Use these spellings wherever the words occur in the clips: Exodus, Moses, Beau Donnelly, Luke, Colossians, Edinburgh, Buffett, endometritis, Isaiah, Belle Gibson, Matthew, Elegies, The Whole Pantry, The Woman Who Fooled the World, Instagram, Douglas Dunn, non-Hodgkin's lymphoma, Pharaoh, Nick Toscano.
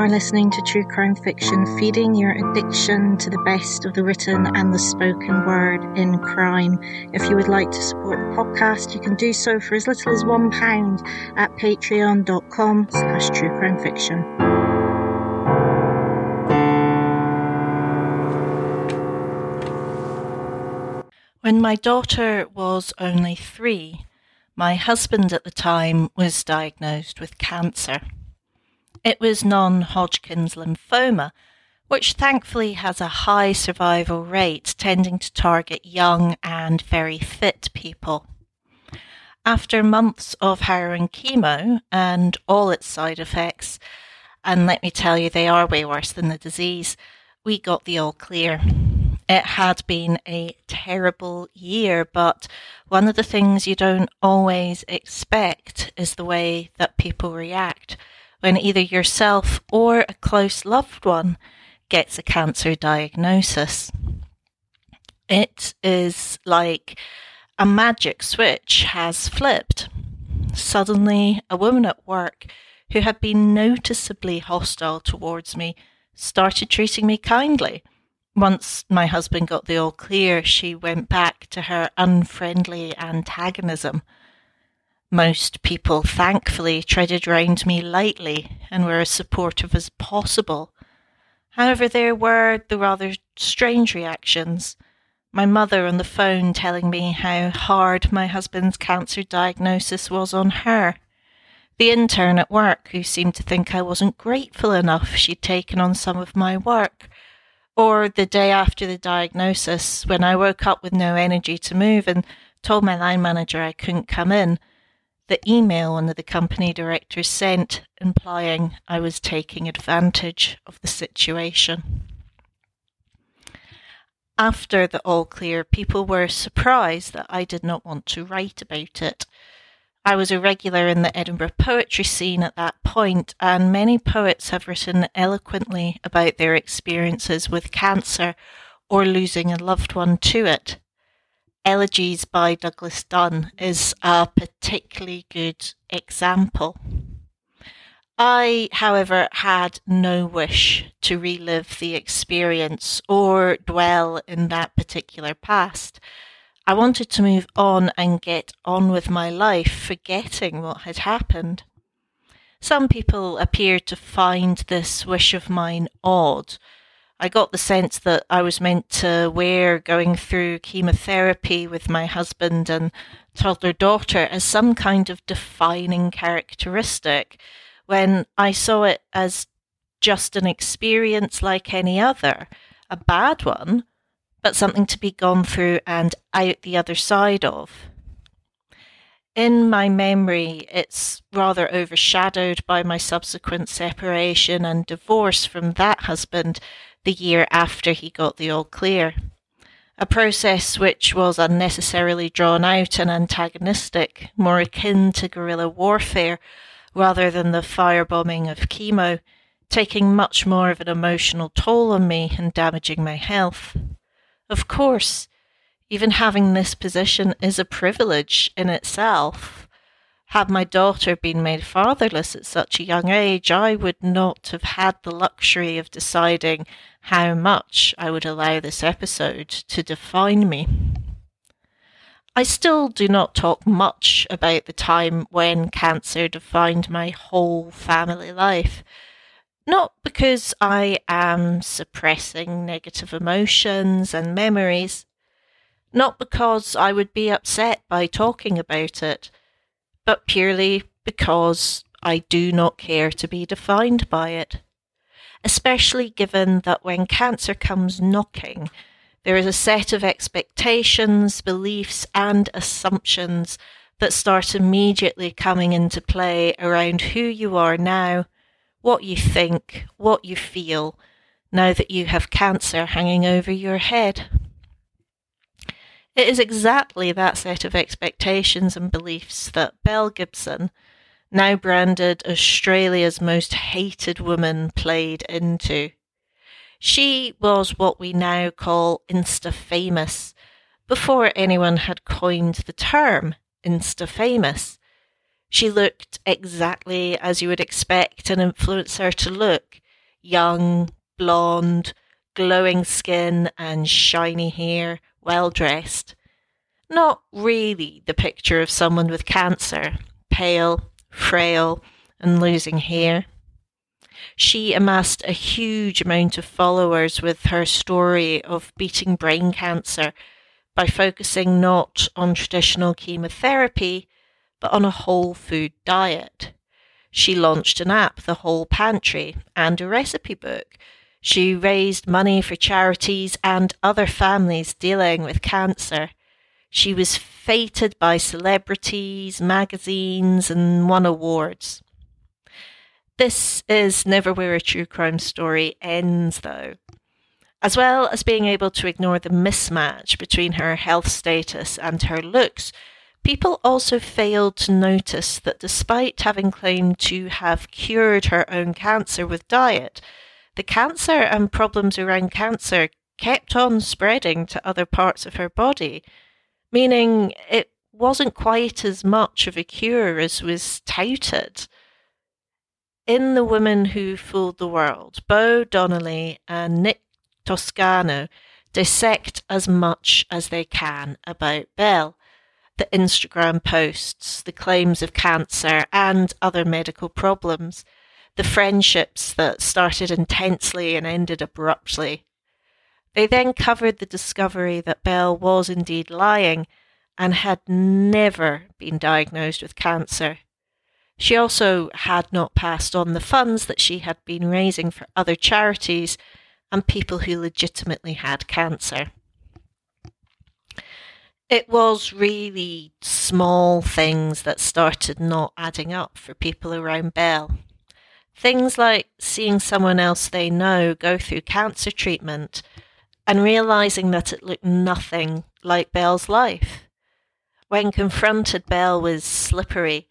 are listening to True Crime Fiction, feeding your addiction to the best of the written and the spoken word in crime. If you would like to support the podcast, you can do so for as little as £1 at patreon.com/truecrimefiction. When my daughter was only 3, my husband at the time was diagnosed with cancer. It was non-Hodgkin's lymphoma, which thankfully has a high survival rate, tending to target young and very fit people. After months of harrowing chemo and all its side effects, and let me tell you, they are way worse than the disease, we got the all clear. It had been a terrible year, but one of the things you don't always expect is the way that people react when either yourself or a close loved one gets a cancer diagnosis. It is like a magic switch has flipped. Suddenly, a woman at work who had been noticeably hostile towards me started treating me kindly. Once my husband got the all clear, she went back to her unfriendly antagonism. Most people, thankfully, treaded round me lightly and were as supportive as possible. However, there were the rather strange reactions. My mother on the phone telling me how hard my husband's cancer diagnosis was on her. The intern at work, who seemed to think I wasn't grateful enough she'd taken on some of my work. Or the day after the diagnosis, when I woke up with no energy to move and told my line manager I couldn't come in, the email one of the company directors sent implying I was taking advantage of the situation. After the all clear, people were surprised that I did not want to write about it. I was a regular in the Edinburgh poetry scene at that point, and many poets have written eloquently about their experiences with cancer or losing a loved one to it. Elegies by Douglas Dunn is a particularly good example. I, however, had no wish to relive the experience or dwell in that particular past. I wanted to move on and get on with my life, forgetting what had happened. Some people appeared to find this wish of mine odd. I got the sense that I was meant to wear going through chemotherapy with my husband and toddler daughter as some kind of defining characteristic, when I saw it as just an experience like any other, a bad one, but something to be gone through and out the other side of. In my memory, it's rather overshadowed by my subsequent separation and divorce from that husband, the year after he got the all clear. A process which was unnecessarily drawn out and antagonistic, more akin to guerrilla warfare rather than the firebombing of chemo, taking much more of an emotional toll on me and damaging my health. Of course, even having this position is a privilege in itself. Had my daughter been made fatherless at such a young age, I would not have had the luxury of deciding how much I would allow this episode to define me. I still do not talk much about the time when cancer defined my whole family life. Not because I am suppressing negative emotions and memories. Not because I would be upset by talking about it. But purely because I do not care to be defined by it. Especially given that when cancer comes knocking, there is a set of expectations, beliefs and assumptions that start immediately coming into play around who you are now, what you think, what you feel, now that you have cancer hanging over your head. It is exactly that set of expectations and beliefs that Belle Gibson, now branded Australia's most hated woman, played into. She was what we now call Insta-famous, before anyone had coined the term Insta-famous. She looked exactly as you would expect an influencer to look, young, blonde, glowing skin and shiny hair, well dressed. Not really the picture of someone with cancer, pale, frail, and losing hair. She amassed a huge amount of followers with her story of beating brain cancer by focusing not on traditional chemotherapy, but on a whole food diet. She launched an app, The Whole Pantry, and a recipe book. She raised money for charities and other families dealing with cancer. She was feted by celebrities, magazines, and won awards. This is never where a true crime story ends, though. As well as being able to ignore the mismatch between her health status and her looks, people also failed to notice that despite having claimed to have cured her own cancer with diet, the cancer and problems around cancer kept on spreading to other parts of her body, meaning it wasn't quite as much of a cure as was touted. In The Woman Who Fooled the World, Beau Donnelly and Nick Toscano dissect as much as they can about Belle, the Instagram posts, the claims of cancer and other medical problems, the friendships that started intensely and ended abruptly. They then covered the discovery that Belle was indeed lying and had never been diagnosed with cancer. She also had not passed on the funds that she had been raising for other charities and people who legitimately had cancer. It was really small things that started not adding up for people around Belle. Things like seeing someone else they know go through cancer treatment and realising that it looked nothing like Belle's life. When confronted, Belle was slippery.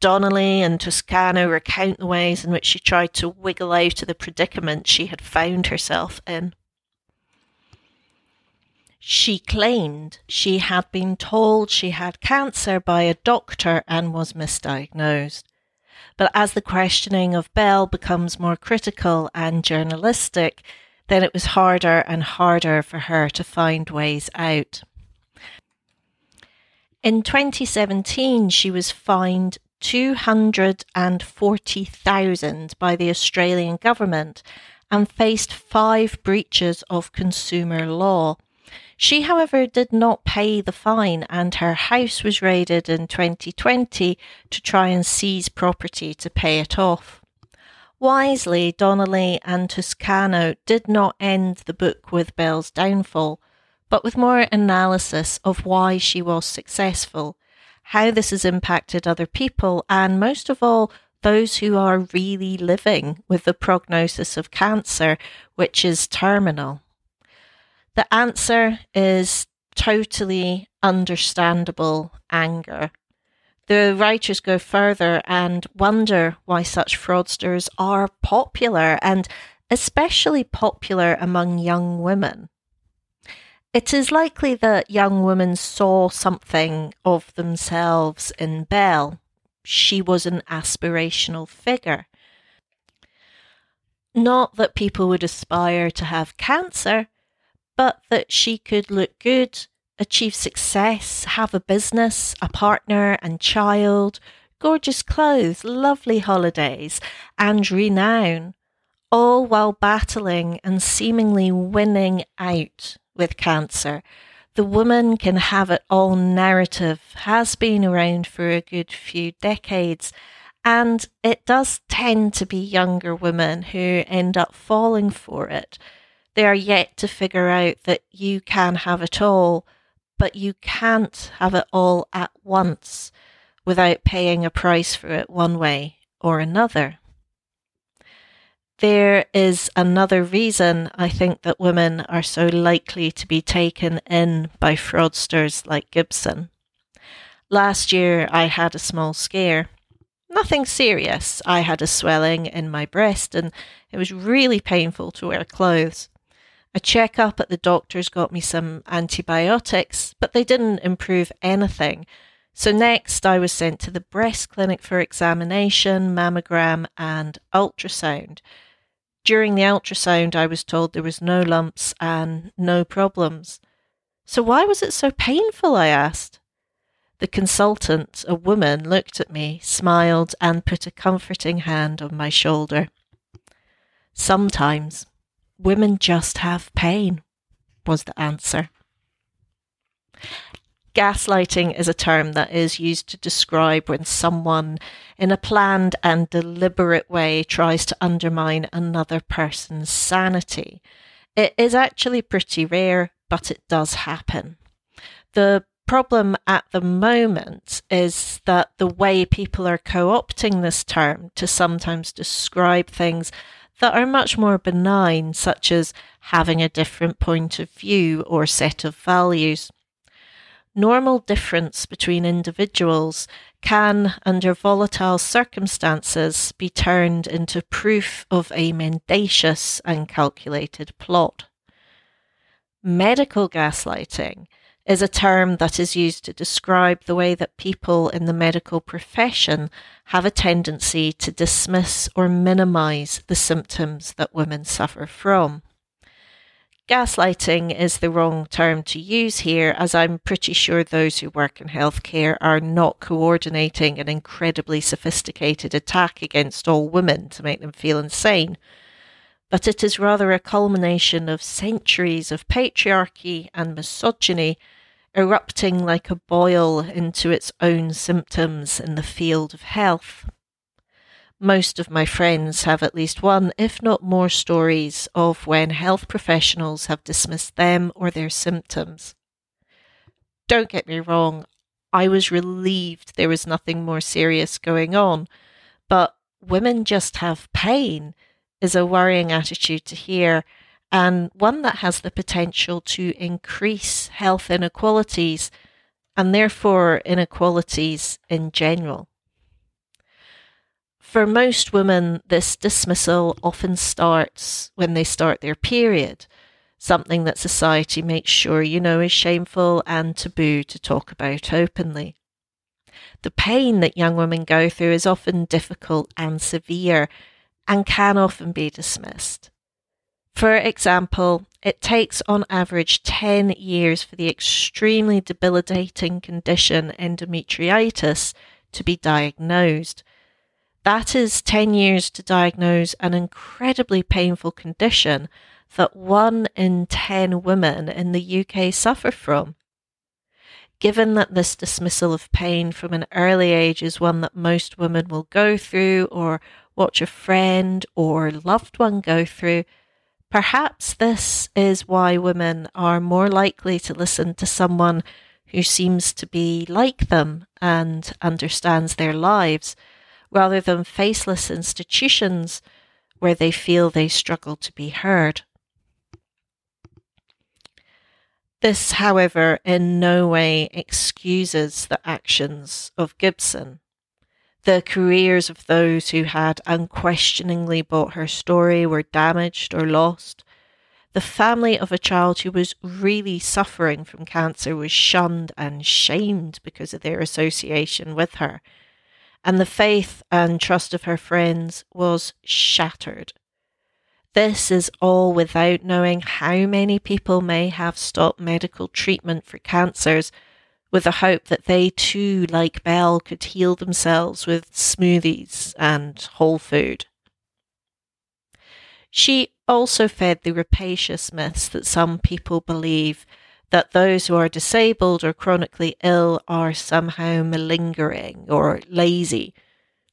Donnelly and Toscano recount the ways in which she tried to wiggle out of the predicament she had found herself in. She claimed she had been told she had cancer by a doctor and was misdiagnosed. But as the questioning of Belle becomes more critical and journalistic, then it was harder and harder for her to find ways out. In 2017, she was fined $240,000 by the Australian government and faced 5 breaches of consumer law. She, however, did not pay the fine, and her house was raided in 2020 to try and seize property to pay it off. Wisely, Donnelly and Toscano did not end the book with Belle's downfall, but with more analysis of why she was successful, how this has impacted other people, and most of all, those who are really living with the prognosis of cancer, which is terminal. The answer is totally understandable anger. The writers go further and wonder why such fraudsters are popular, and especially popular among young women. It is likely that young women saw something of themselves in Belle. She was an aspirational figure. Not that people would aspire to have cancer, but that she could look good, achieve success, have a business, a partner and child, gorgeous clothes, lovely holidays, and renown, all while battling and seemingly winning out with cancer. The woman can have it all narrative has been around for a good few decades, and it does tend to be younger women who end up falling for it. They are yet to figure out that you can have it all, but you can't have it all at once without paying a price for it one way or another. There is another reason I think that women are so likely to be taken in by fraudsters like Gibson. Last year I had a small scare. Nothing serious. I had a swelling in my breast and it was really painful to wear clothes. A checkup at the doctor's got me some antibiotics, but they didn't improve anything. So next I was sent to the breast clinic for examination, mammogram and ultrasound. during the ultrasound, I was told there was no lumps and no problems. So why was it so painful, I asked. The consultant, a woman, looked at me, smiled, and put a comforting hand on my shoulder. Sometimes women just have pain, was the answer. Gaslighting is a term that is used to describe when someone in a planned and deliberate way tries to undermine another person's sanity. It is actually pretty rare, but it does happen. The problem at the moment is that the way people are co-opting this term to sometimes describe things that are much more benign, such as having a different point of view or set of values. Normal difference between individuals can, under volatile circumstances, be turned into proof of a mendacious and calculated plot. Medical gaslighting is a term that is used to describe the way that people in the medical profession have a tendency to dismiss or minimize the symptoms that women suffer from. Gaslighting is the wrong term to use here, as I'm pretty sure those who work in healthcare are not coordinating an incredibly sophisticated attack against all women to make them feel insane. But it is rather a culmination of centuries of patriarchy and misogyny erupting like a boil into its own symptoms in the field of health. Most of my friends have at least one, if not more, stories of when health professionals have dismissed them or their symptoms. Don't get me wrong, I was relieved there was nothing more serious going on, but women just have pain is a worrying attitude to hear, and one that has the potential to increase health inequalities and therefore inequalities in general. For most women, this dismissal often starts when they start their period, something that society makes sure you know is shameful and taboo to talk about openly. The pain that young women go through is often difficult and severe, and can often be dismissed. For example, it takes on average 10 years for the extremely debilitating condition endometritis to be diagnosed. That is 10 years to diagnose an incredibly painful condition that 1 in 10 women in the UK suffer from. Given that this dismissal of pain from an early age is one that most women will go through or watch a friend or loved one go through, perhaps this is why women are more likely to listen to someone who seems to be like them and understands their lives, rather than faceless institutions where they feel they struggle to be heard. This, however, in no way excuses the actions of Gibson. The careers of those who had unquestioningly bought her story were damaged or lost. The family of a child who was really suffering from cancer was shunned and shamed because of their association with her. And the faith and trust of her friends was shattered. This is all without knowing how many people may have stopped medical treatment for cancers with the hope that they too, like Belle, could heal themselves with smoothies and whole food. She also fed the rapacious myths that some people believe that those who are disabled or chronically ill are somehow malingering or lazy,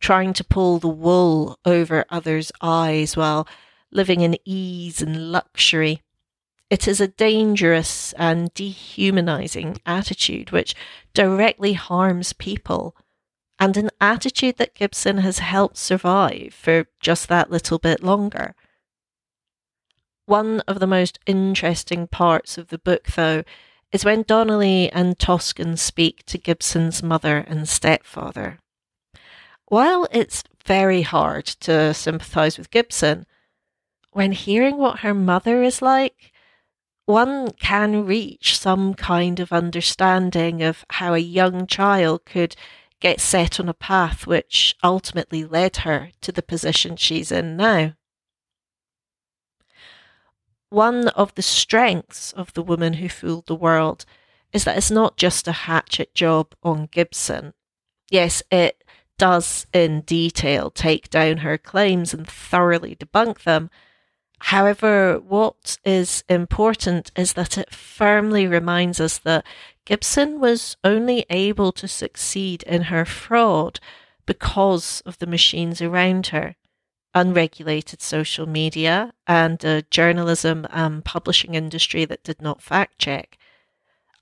trying to pull the wool over others' eyes while living in ease and luxury. It is a dangerous and dehumanizing attitude which directly harms people, and an attitude that Gibson has helped survive for just that little bit longer. One of the most interesting parts of the book, though, is when Donnelly and Toscan speak to Gibson's mother and stepfather. While it's very hard to sympathise with Gibson, when hearing what her mother is like, one can reach some kind of understanding of how a young child could get set on a path which ultimately led her to the position she's in now. one of the strengths of The Woman Who Fooled the World is that it's not just a hatchet job on Gibson. Yes, it does in detail take down her claims and thoroughly debunk them. However, what is important is that it firmly reminds us that Gibson was only able to succeed in her fraud because of the machines around her. Unregulated social media and a journalism and publishing industry that did not fact check.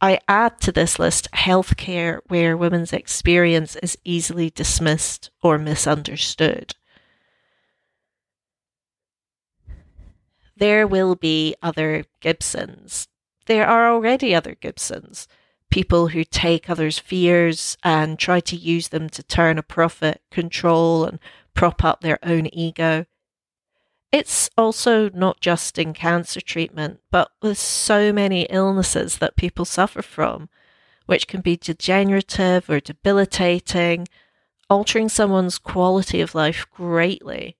I add to this list healthcare, where women's experience is easily dismissed or misunderstood. There will be other Gibsons. There are already other Gibsons, people who take others' fears and try to use them to turn a profit, control and prop up their own ego. It's also not just in cancer treatment, but with so many illnesses that people suffer from, which can be degenerative or debilitating, altering someone's quality of life greatly.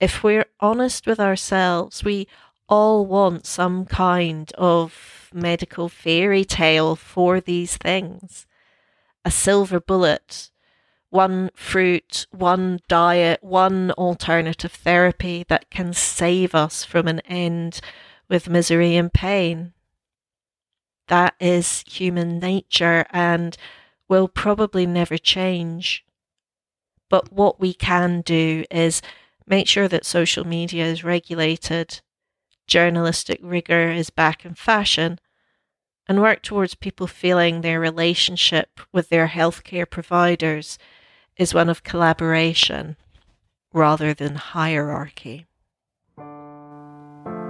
If we're honest with ourselves, we all want some kind of medical fairy tale for these things. A silver bullet, one fruit, one diet, one alternative therapy that can save us from an end with misery and pain. That is human nature and will probably never change. But what we can do is make sure that social media is regulated, journalistic rigour is back in fashion, and work towards people feeling their relationship with their healthcare providers is one of collaboration rather than hierarchy.